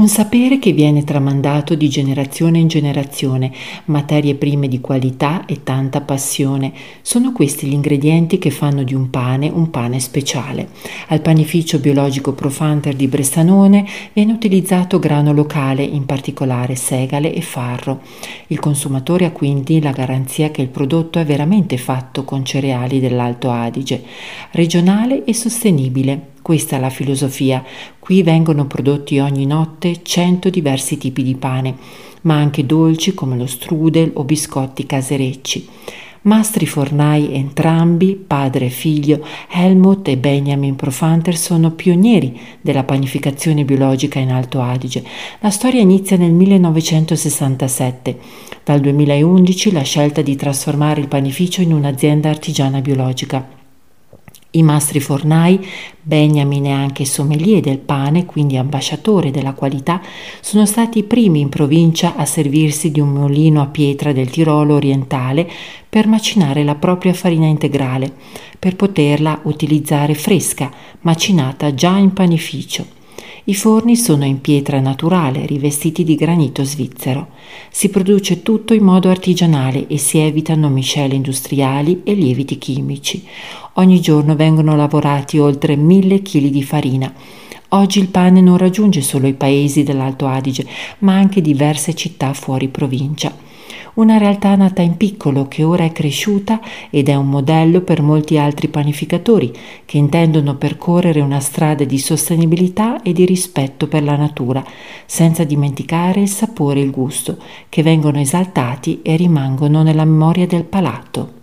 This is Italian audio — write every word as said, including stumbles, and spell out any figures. un sapere che viene tramandato di generazione in generazione, materie prime di qualità e tanta passione. Sono questi gli ingredienti che fanno di un pane un pane speciale. Al panificio biologico Profanter di Bressanone viene utilizzato grano locale, in particolare segale e farro. Il consumatore ha quindi la garanzia che il prodotto è veramente fatto con cereali dell'Alto Adige, regionale e sostenibile. Questa è la filosofia. Qui vengono prodotti ogni notte cento diversi tipi di pane, ma anche dolci come lo strudel o biscotti caserecci. Mastri fornai entrambi, padre e figlio, Helmut e Benjamin Profanter sono pionieri della panificazione biologica in Alto Adige. La storia inizia nel millenovecentosessantasette. Dal duemilaundici la scelta di trasformare il panificio in un'azienda artigiana biologica. I mastri fornai, Benjamin è anche sommelier del pane, quindi ambasciatore della qualità, sono stati i primi in provincia a servirsi di un mulino a pietra del Tirolo orientale per macinare la propria farina integrale, per poterla utilizzare fresca, macinata già in panificio. I forni sono in pietra naturale, rivestiti di granito svizzero. Si produce tutto in modo artigianale e si evitano miscele industriali e lieviti chimici. Ogni giorno vengono lavorati oltre mille chili di farina. Oggi il pane non raggiunge solo i paesi dell'Alto Adige, ma anche diverse città fuori provincia. Una realtà nata in piccolo che ora è cresciuta ed è un modello per molti altri panificatori che intendono percorrere una strada di sostenibilità e di rispetto per la natura, senza dimenticare il sapore e il gusto, che vengono esaltati e rimangono nella memoria del palato.